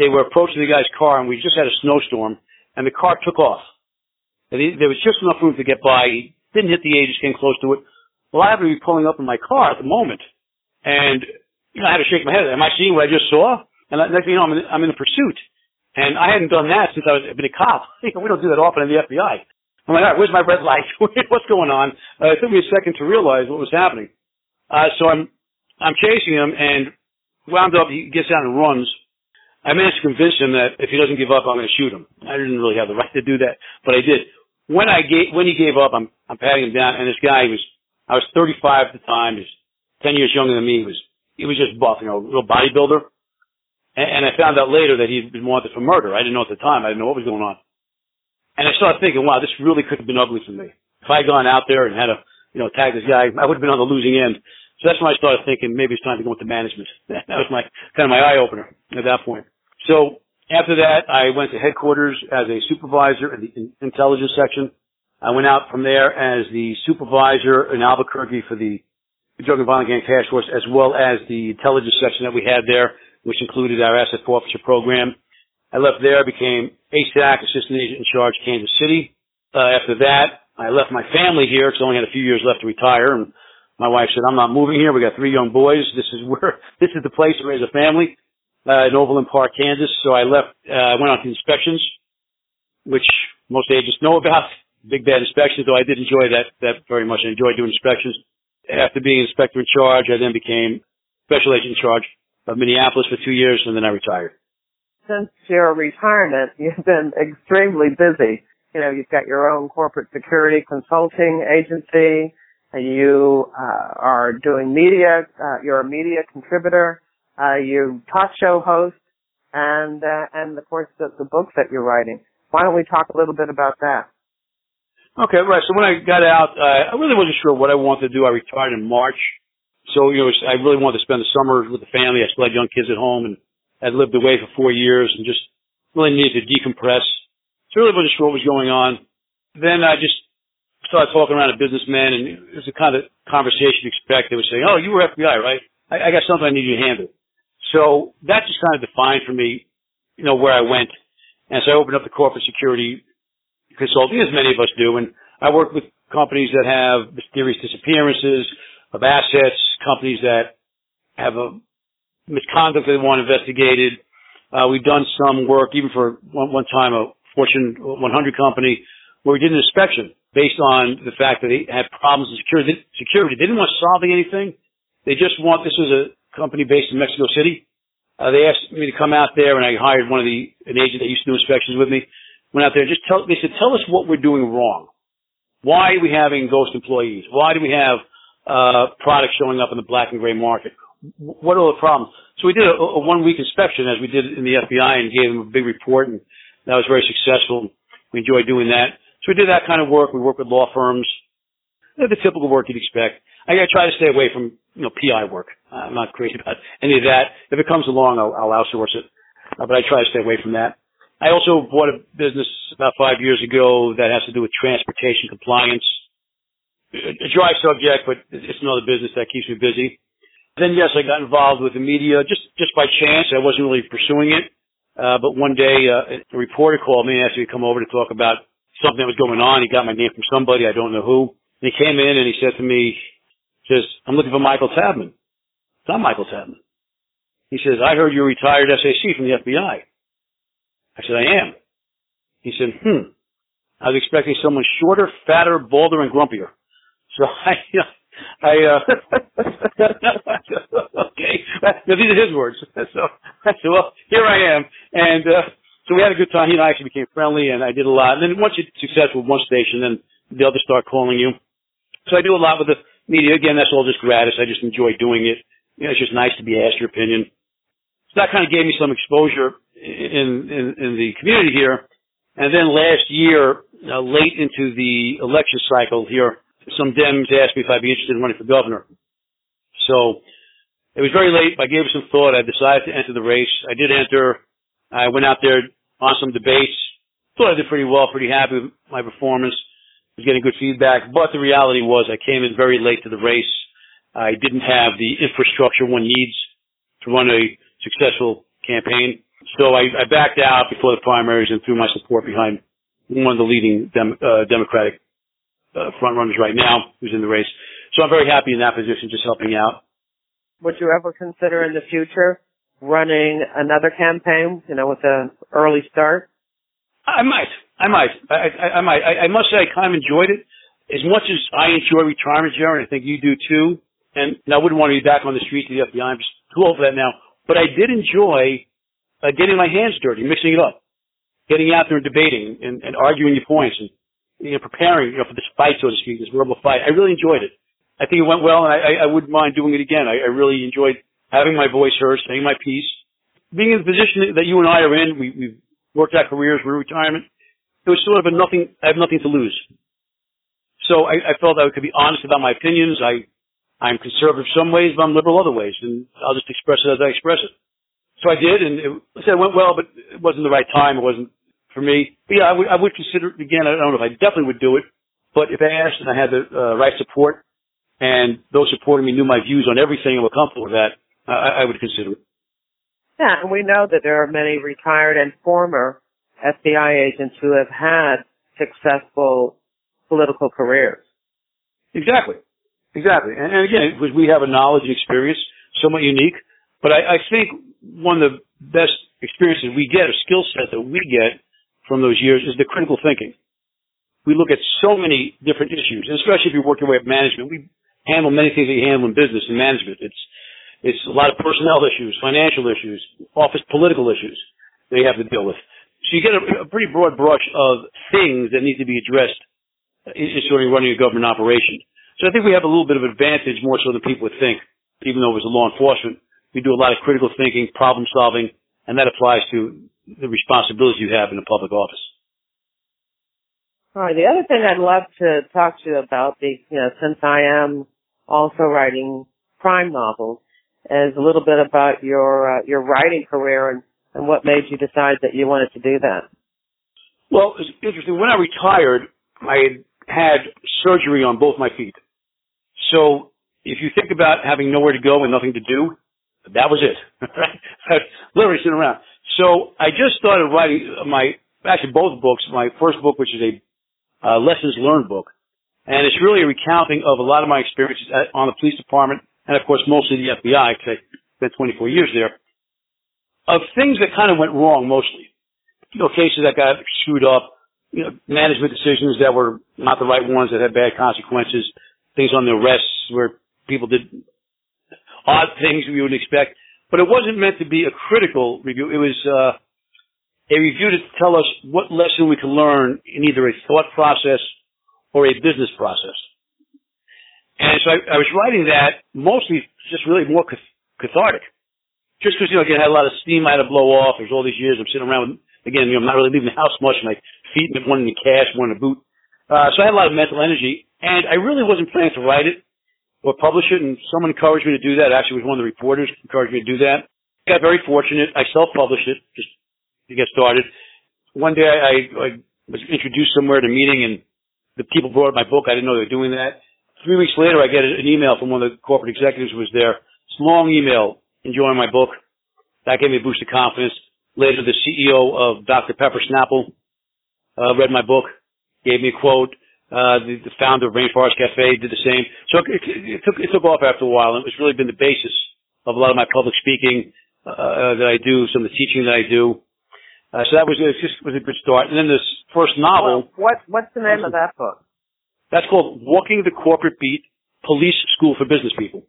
they were approaching the guy's car, and we just had a snowstorm, and the car took off. There was just enough room to get by. He didn't hit the edge, just came close to it. Well, I happened to be pulling up in my car at the moment, and you know, I had to shake my head. Am I seeing what I just saw? And next thing you know, I'm in, I'm in a pursuit. And I hadn't done that since I was, I've been a cop. We don't do that often in the F B I. I'm like, all right, where's my red light? What's going on? Uh, it took me a second to realize what was happening. Uh, so I'm I'm chasing him, and wound up, he gets out and runs. I managed to convince him that if he doesn't give up, I'm going to shoot him. I didn't really have the right to do that, but I did. When I gave, when he gave up, I'm, I'm patting him down, and this guy was, I was thirty-five at the time, he was ten years younger than me, he was, he was just buff, you know, a real bodybuilder. And, and I found out later that he'd been wanted for murder. I didn't know at the time, I didn't know what was going on. And I started thinking, wow, this really could have been ugly for me. If I had gone out there and had a, you know, tag this guy, I would have been on the losing end. So that's when I started thinking maybe it's time to go into management. That was my, kind of my eye opener at that point. So, after that, I went to headquarters as a supervisor in the in- intelligence section. I went out from there as the supervisor in Albuquerque for the Drug and Violent Gang Task Force, as well as the intelligence section that we had there, which included our asset forfeiture program. I left there, became A S A C, assistant agent in charge, Kansas City. Uh, after that, I left my family here, because I only had a few years left to retire, and my wife said, I'm not moving here. We got three young boys. This is where, this is the place to raise a family. Uh, in Overland Park, Kansas. So I left, I uh, went on to inspections, which most agents know about, big bad inspections, though I did enjoy that, that very much. I enjoyed doing inspections. After being inspector in charge, I then became special agent in charge of Minneapolis for two years, and then I retired. Since your retirement, you've been extremely busy. You know, you've got your own corporate security consulting agency, and you uh, are doing media, uh, you're a media contributor. Uh, you talk show host, and, uh, and of course, the, the books that you're writing. Why don't we talk a little bit about that? Okay, right. So when I got out, uh, I really wasn't sure what I wanted to do. I retired in March. So, you know, I really wanted to spend the summer with the family. I still had young kids at home, and I'd lived away for four years and just really needed to decompress. So I really wasn't sure what was going on. Then I just started talking around to businessmen, and it was the kind of conversation you expect. They would say, oh, you were F B I, right? I, I got something I need you to handle. So that just kind of defined for me, you know, where I went. And so I opened up the corporate security consulting, as many of us do, and I work with companies that have mysterious disappearances of assets, companies that have a misconduct they want investigated. Uh, we've done some work, even for one, one time a Fortune one hundred company, where we did an inspection based on the fact that they had problems with security. security. They didn't want solving anything. They just want, this was a company based in Mexico City. Uh, they asked me to come out there, and I hired one of the, an agent that used to do inspections with me. Went out there and just tell, they said, tell us what we're doing wrong. Why are we having ghost employees? Why do we have uh products showing up in the black and gray market? What are the problems? So we did a, a one-week inspection, as we did in the F B I, and gave them a big report, and that was very successful. We enjoyed doing that. So we did that kind of work. We work with law firms, you know, the typical work you'd expect. I got to try to stay away from, you know, P I work. I'm not crazy about any of that. If it comes along, I'll, I'll outsource it, uh, but I try to stay away from that. I also bought a business about five years ago that has to do with transportation compliance. A dry subject, but it's another business that keeps me busy. Then, yes, I got involved with the media just, just by chance. I wasn't really pursuing it. Uh, but one day, uh, a reporter called me and asked me to come over to talk about something that was going on. He got my name from somebody. I don't know who. And he came in and he said to me, he says, I'm looking for Michael Tabman. It's not Michael Tabman. He says, I heard you're a retired S A C from the F B I. I said, I am. He said, hmm, I was expecting someone shorter, fatter, balder, and grumpier. So I, I, uh, okay. Now, these are his words. So I said, well, here I am. And uh, so we had a good time. He and I actually became friendly, and I did a lot. And then once you're successful with one station, then the others start calling you. So I do a lot with the media. Again, that's all just gratis. I just enjoy doing it. You know, it's just nice to be asked your opinion. So that kind of gave me some exposure in, in, in the community here. And then last year, uh, late into the election cycle here, some Dems asked me if I'd be interested in running for governor. So it was very late. I gave it some thought. I decided to enter the race. I did enter. I went out there on some debates. Thought I did pretty well, pretty happy with my performance. I was getting good feedback. But the reality was I came in very late to the race. I didn't have the infrastructure one needs to run a successful campaign. So I, I backed out before the primaries and threw my support behind one of the leading dem, uh, Democratic uh, front runners right now who's in the race. So I'm very happy in that position, just helping out. Would you ever consider in the future running another campaign, you know, with an early start? I might. I might. I, I, I might. I, I must say I kind of enjoyed it. As much as I enjoy retirement, Jerry, and I think you do too, and, and I wouldn't want to be back on the streets of the F B I. I'm just too old for that now. But I did enjoy uh, getting my hands dirty, mixing it up, getting out there and debating and, and arguing your points and, you know, preparing, you know, for this fight, so to speak, this verbal fight. I really enjoyed it. I think it went well, and I, I wouldn't mind doing it again. I, I really enjoyed having my voice heard, saying my piece. Being in the position that you and I are in, we, we've worked our careers, we're in retirement, it was sort of a nothing, I have nothing to lose. So I, I felt I could be honest about my opinions. I I'm conservative some ways, but I'm liberal other ways, and I'll just express it as I express it. So I did, and it, it went well, but it wasn't the right time. It wasn't for me. But, yeah, I would, I would consider it again. I don't know if I definitely would do it, but if I asked and I had the uh, right support, and those supporting me knew my views on everything and were comfortable with that, I, I would consider it. Yeah, and we know that there are many retired and former F B I agents who have had successful political careers. Exactly. Exactly. And, and again, we have a knowledge and experience, somewhat unique. But I, I think one of the best experiences we get, or skill set that we get from those years, is the critical thinking. We look at so many different issues, and especially if you work your way up management. We handle many things that you handle in business and management. It's, it's a lot of personnel issues, financial issues, office political issues that you have to deal with. So you get a, a pretty broad brush of things that need to be addressed in, in sort of running a government operation. So I think we have a little bit of advantage more so than people would think, even though it was a law enforcement. We do a lot of critical thinking, problem solving, and that applies to the responsibility you have in a public office. All right. The other thing I'd love to talk to you about, you know, since I am also writing crime novels, is a little bit about your uh, your writing career and, and what made you decide that you wanted to do that. Well, it's interesting. When I retired, I had surgery on both my feet. So if you think about having nowhere to go and nothing to do, that was it. Literally sitting around. So I just started writing my, actually both books, my first book, which is a uh, lessons learned book. And it's really a recounting of a lot of my experiences at, on the police department and, of course, mostly the F B I, because I spent twenty-four years there, of things that kind of went wrong mostly. You know, cases that got screwed up, you know, management decisions that were not the right ones, that had bad consequences, things on the arrests where people did odd things we wouldn't expect. But it wasn't meant to be a critical review. It was uh, a review to tell us what lesson we can learn in either a thought process or a business process. And so I, I was writing that mostly just really more cathartic. Just because, you know, again, I had a lot of steam I had to blow off. There's all these years I'm sitting around with, again, you know, I'm not really leaving the house much, my feet, one in the cast, one in the boot. Uh, so I had a lot of mental energy, and I really wasn't planning to write it or publish it, and someone encouraged me to do that. Actually, it was one of the reporters who encouraged me to do that. I got very fortunate. I self-published it just to get started. One day I, I was introduced somewhere at a meeting, and the people brought my book. I didn't know they were doing that. Three weeks later, I get an email from one of the corporate executives who was there. It's a long email enjoying my book. That gave me a boost of confidence. Later, the C E O of Doctor Pepper Snapple uh, read my book, gave me a quote. Uh, the, the founder of Rainforest Cafe did the same. So it, it, it, took, it took off after a while, and it's really been the basis of a lot of my public speaking uh, that I do, some of the teaching that I do. Uh, so that was, it just was a good start. And then this first novel. Well, what, what's the name of that book? That's called Walking the Corporate Beat, Police School for Business People.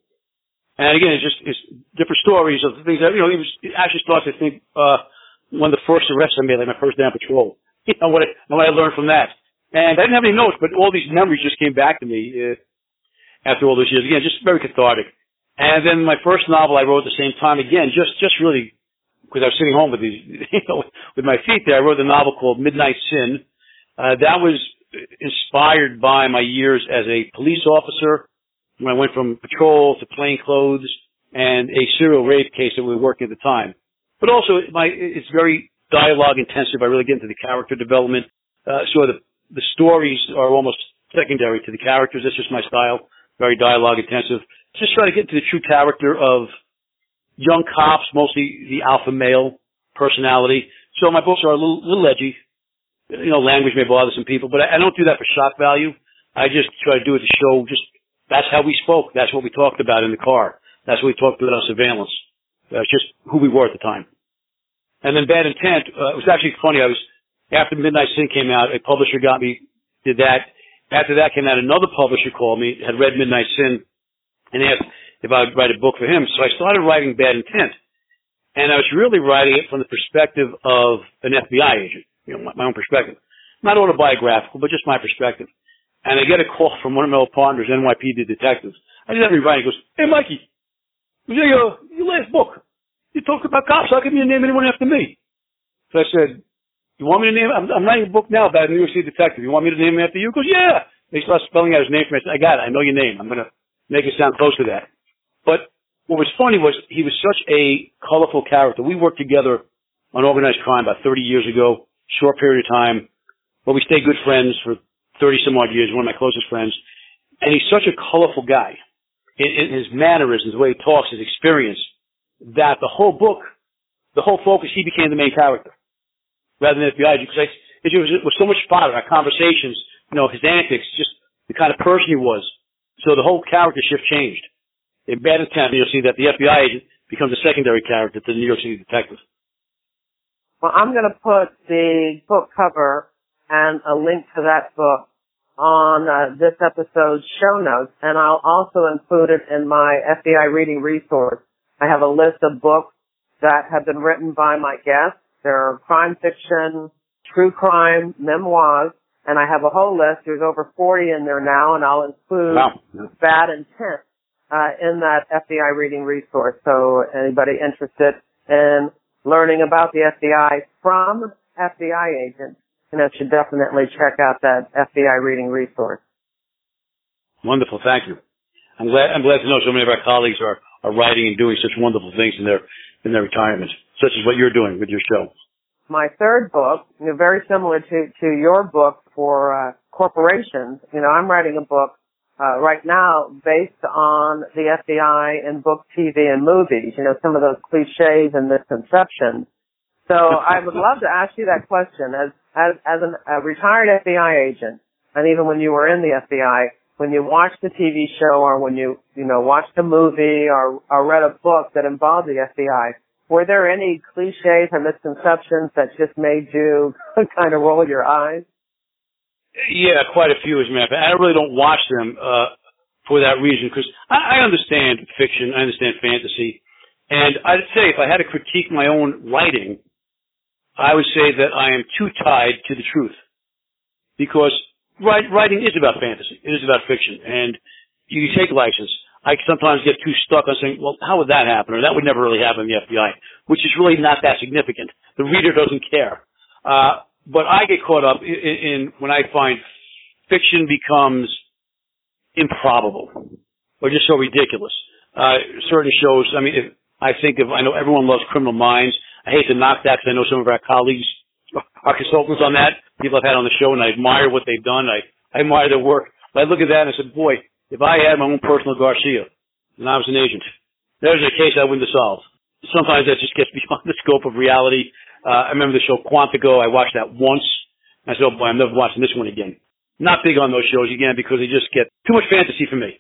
And again, it's just, it's different stories of things that, you know, it, was, it actually starts, I think, uh, one of the first arrests I made, like my first day on patrol. You know, what I, what I learned from that. And I didn't have any notes, but all these memories just came back to me uh, after all those years. Again, just very cathartic. And then my first novel I wrote at the same time, again, just, just really, because I was sitting home with these, you know, with my feet there. I wrote a novel called Midnight Sin. Uh, that was inspired by my years as a police officer when I went from patrol to plainclothes and a serial rape case that we were working at the time. But also, my it's very dialogue intensive. I really get into the character development. Uh, so the, the stories are almost secondary to the characters. That's just my style, very dialogue intensive. Just try to get into the true character of young cops, mostly the alpha male personality. So my books are a little, little edgy. You know, language may bother some people, but I, I don't do that for shock value. I just try to do it to show just that's how we spoke. That's what we talked about in the car. That's what we talked about on surveillance. That's just who we were at the time. And then Bad Intent, uh, it was actually funny. I was, after Midnight Sin came out, a publisher got me, did that. After that came out, another publisher called me, had read Midnight Sin, and asked if I would write a book for him. So I started writing Bad Intent. And I was really writing it from the perspective of an F B I agent, you know, my, my own perspective. Not autobiographical, but just my perspective. And I get a call from one of my old partners, N Y P D detectives. I didn't have any writing. He goes, "Hey, Mikey, your, your, your last book, you talk about cops. How come you name anyone after me?" So I said, "You want me to name I'm, I'm writing a book now about a New York City detective. You want me to name him after you?" He goes, "Yeah." They start spelling out his name for me. I said, "I got it. I know your name. I'm going to make it sound close to that." But what was funny was he was such a colorful character. We worked together on organized crime about thirty years ago, short period of time, but we stayed good friends for thirty some odd years, one of my closest friends. And he's such a colorful guy in, in his mannerisms, the way he talks, his experience, that the whole book, the whole focus, he became the main character rather than the F B I agent. Because I, it, was, it was so much fodder, our conversations, you know, his antics, just the kind of person he was. So the whole character shift changed. In Bad Intent, you'll see that the F B I agent becomes a secondary character to the New York City detective. Well, I'm going to put the book cover and a link to that book on uh, this episode's show notes, and I'll also include it in my F B I reading resource. I have a list of books that have been written by my guests. There are crime fiction, true crime, memoirs, and I have a whole list. There's over forty in there now, and I'll include wow. Bad Intent. Uh, in that F B I reading resource. So anybody interested in learning about the F B I from F B I agents, you know, should definitely check out that F B I reading resource. Wonderful. Thank you. I'm glad, I'm glad to know so many of our colleagues are, are writing and doing such wonderful things in their, in their retirement, such as what you're doing with your show. My third book, you know, very similar to, to your book for, uh, corporations. You know, I'm writing a book uh, right now based on the F B I and book, T V, and movies, you know, some of those cliches and misconceptions. So I would love to ask you that question. As as, as an, a retired F B I agent, and even when you were in the F B I, when you watched the T V show or when you, you know, watched a movie or, or read a book that involved the F B I, were there any cliches or misconceptions that just made you kind of roll your eyes? Yeah, quite a few, as a matter of fact. I really don't watch them uh, for that reason, because I, I understand fiction, I understand fantasy, and I'd say if I had to critique my own writing, I would say that I am too tied to the truth, because write, writing is about fantasy, it is about fiction, and you take license. I sometimes get too stuck on saying, well, how would that happen, or that would never really happen in the F B I, which is really not that significant. The reader doesn't care. Uh, But I get caught up in, in when I find fiction becomes improbable or just so ridiculous. Uh, certain shows, I mean, if I think of, I know everyone loves Criminal Minds. I hate to knock that because I know some of our colleagues are consultants on that, people I've had on the show, and I admire what they've done. I, I admire their work. But I look at that and I said, boy, if I had my own personal Garcia and I was an agent, there's a case I wouldn't have solved. Sometimes that just gets beyond the scope of reality. Uh, I remember the show Quantico. I watched that once. I said, oh, boy, I'm never watching this one again. Not big on those shows, again, because they just get too much fantasy for me.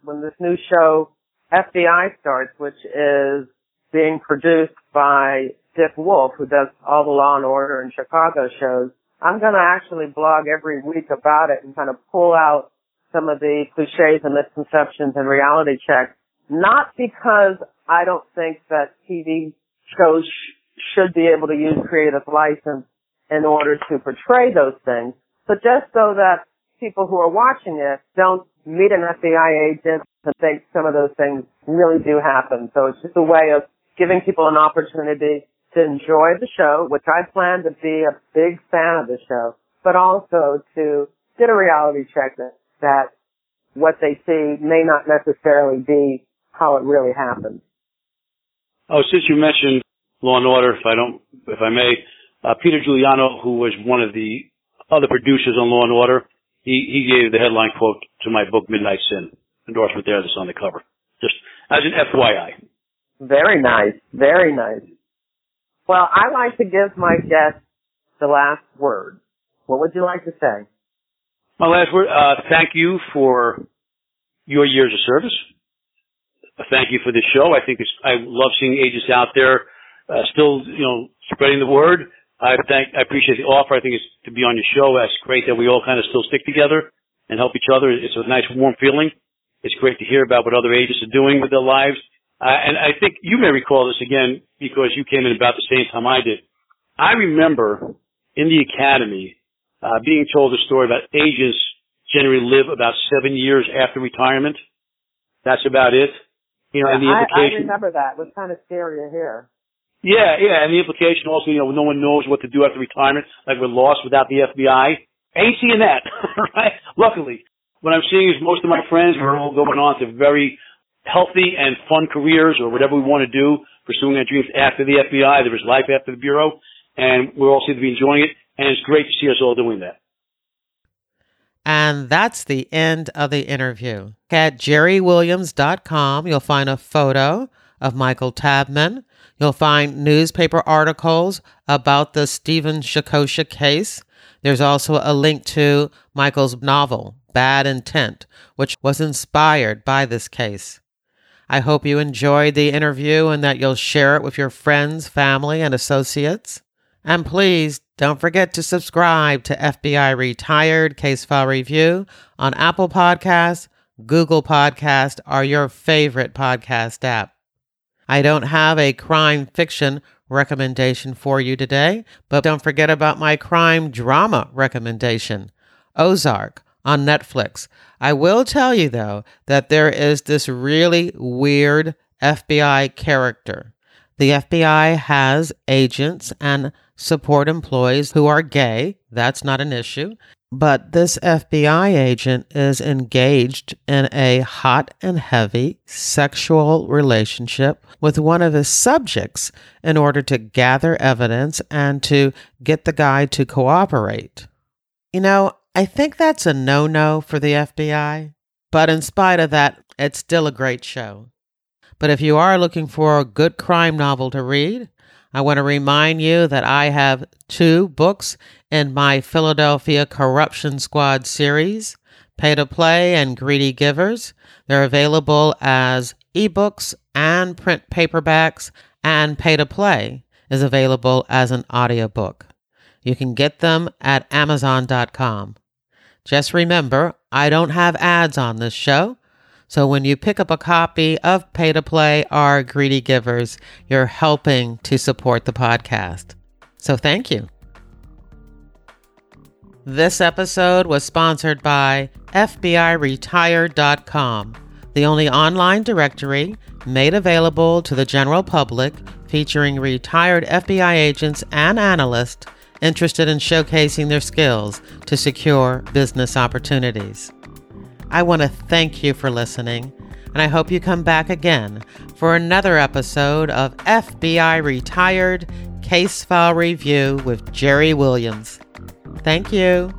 When this new show, F B I, starts, which is being produced by Dick Wolf, who does all the Law and Order and Chicago shows, I'm going to actually blog every week about it and kind of pull out some of the cliches and misconceptions and reality checks. Not because I don't think that T V shows sh- should be able to use creative license in order to portray those things, but just so that people who are watching it don't meet an F B I agent and think some of those things really do happen. So it's just a way of giving people an opportunity to enjoy the show, which I plan to be a big fan of the show, but also to get a reality check that, that what they see may not necessarily be how it really happened. Oh, since you mentioned Law and Order, if I don't, if I may, uh, Peter Giuliano, who was one of the other producers on Law and Order, he, he gave the headline quote to my book, Midnight Sin. Endorsement there that's on the cover. Just as an F Y I. Very nice. Very nice. Well, I like to give my guests the last word. What would you like to say? My last word, uh, thank you for your years of service. Thank you for this show. I think it's, I love seeing agents out there uh, still, you know, spreading the word. I thank, I appreciate the offer. I think it's to be on your show. That's great that we all kind of still stick together and help each other. It's a nice, warm feeling. It's great to hear about what other agents are doing with their lives. Uh, and I think you may recall this again because you came in about the same time I did. I remember in the academy uh, being told a story about agents generally live about seven years after retirement. That's about it. You know, yeah, and the implication, I, I remember that. It was kind of scary to hear. Yeah, yeah, and the implication also, you know, no one knows what to do after retirement, like we're lost without the F B I. Ain't seeing that, right? Luckily, what I'm seeing is most of my friends are all going on to very healthy and fun careers or whatever we want to do, pursuing our dreams after the F B I. There is life after the Bureau, and we all seem to be enjoying it, and it's great to see us all doing that. And that's the end of the interview. At jerry williams dot com, you'll find a photo of Michael Tabman. You'll find newspaper articles about the Stephen Saccoccia case. There's also a link to Michael's novel, Bad Intent, which was inspired by this case. I hope you enjoyed the interview and that you'll share it with your friends, family, and associates. And please don't forget to subscribe to F B I Retired Case File Review on Apple Podcasts, Google Podcasts, or your favorite podcast app. I don't have a crime fiction recommendation for you today, but don't forget about my crime drama recommendation, Ozark, on Netflix. I will tell you, though, that there is this really weird F B I character. The F B I has agents and support employees who are gay. That's not an issue. But this F B I agent is engaged in a hot and heavy sexual relationship with one of his subjects in order to gather evidence and to get the guy to cooperate. You know, I think that's a no-no for the F B I. But in spite of that, it's still a great show. But if you are looking for a good crime novel to read, I want to remind you that I have two books in my Philadelphia Corruption Squad series, Pay to Play and Greedy Givers. They're available as ebooks and print paperbacks, and Pay to Play is available as an audiobook. You can get them at amazon dot com. Just remember, I don't have ads on this show. So when you pick up a copy of Pay to Play or Greedy Givers, you're helping to support the podcast. So thank you. This episode was sponsored by f b i retired dot com, the only online directory made available to the general public featuring retired F B I agents and analysts interested in showcasing their skills to secure business opportunities. I want to thank you for listening, and I hope you come back again for another episode of F B I Retired Case File Review with Jerry Williams. Thank you.